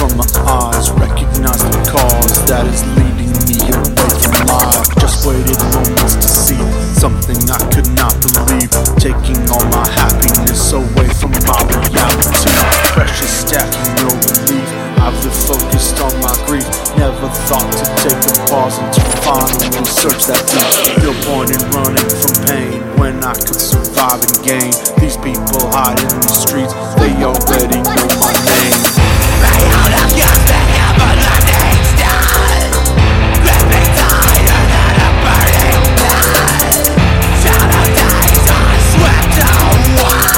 from my eyes, recognize the cause that is leading me away from life. Just waited moments to see something I could not believe, taking all my happiness away from my reality. Pressure stacking, no relief, I've been focused on my grief. Never thought to take a pause and to finally search that deep. No point in running from pain when I could survive and gain. These people hide in the streets, they already know my name. They hold up your finger, but nothing dies. Gripping tighter than a burning tide. Shadow days are swept away.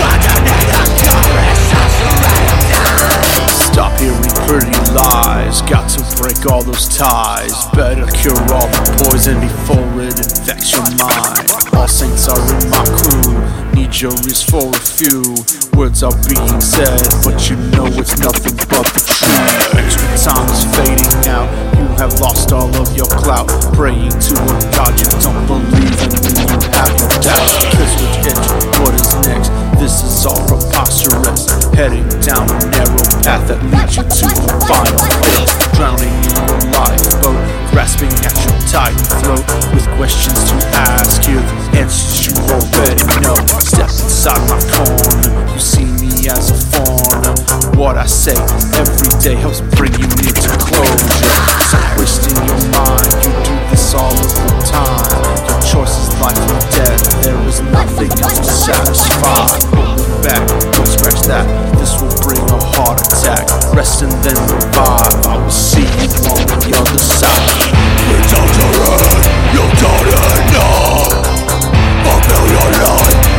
Underneath the chorus of surrounding time. Stop hearing pretty lies, got to break all those ties. Better cure all the poison before it infects your mind. All saints are in my crew, need your ears for a few. Words are being said, but you know it's nothing but the truth. Extra time is fading out, you have lost all of your clout. Praying to a God you don't believe in when you have your doubts. Kiss with itch, what is next? This is all preposterous. Heading down a narrow path that leads you to the final pit. Drowning in your lifeboat, grasping at your tight throat. With questions to ask, hear the answers you already know. Step inside my corner, you see me as a fauna. What I say every day helps bring you near to closure. Stop wasting your mind, you do this all of the time. Your choice is life or death, there is nothing else to satisfy. Hold back, don't scratch that, this will bring a heart attack. Rest and then revive, I will see you on the other side. You're tortured, you don't enough. Fulfill your life.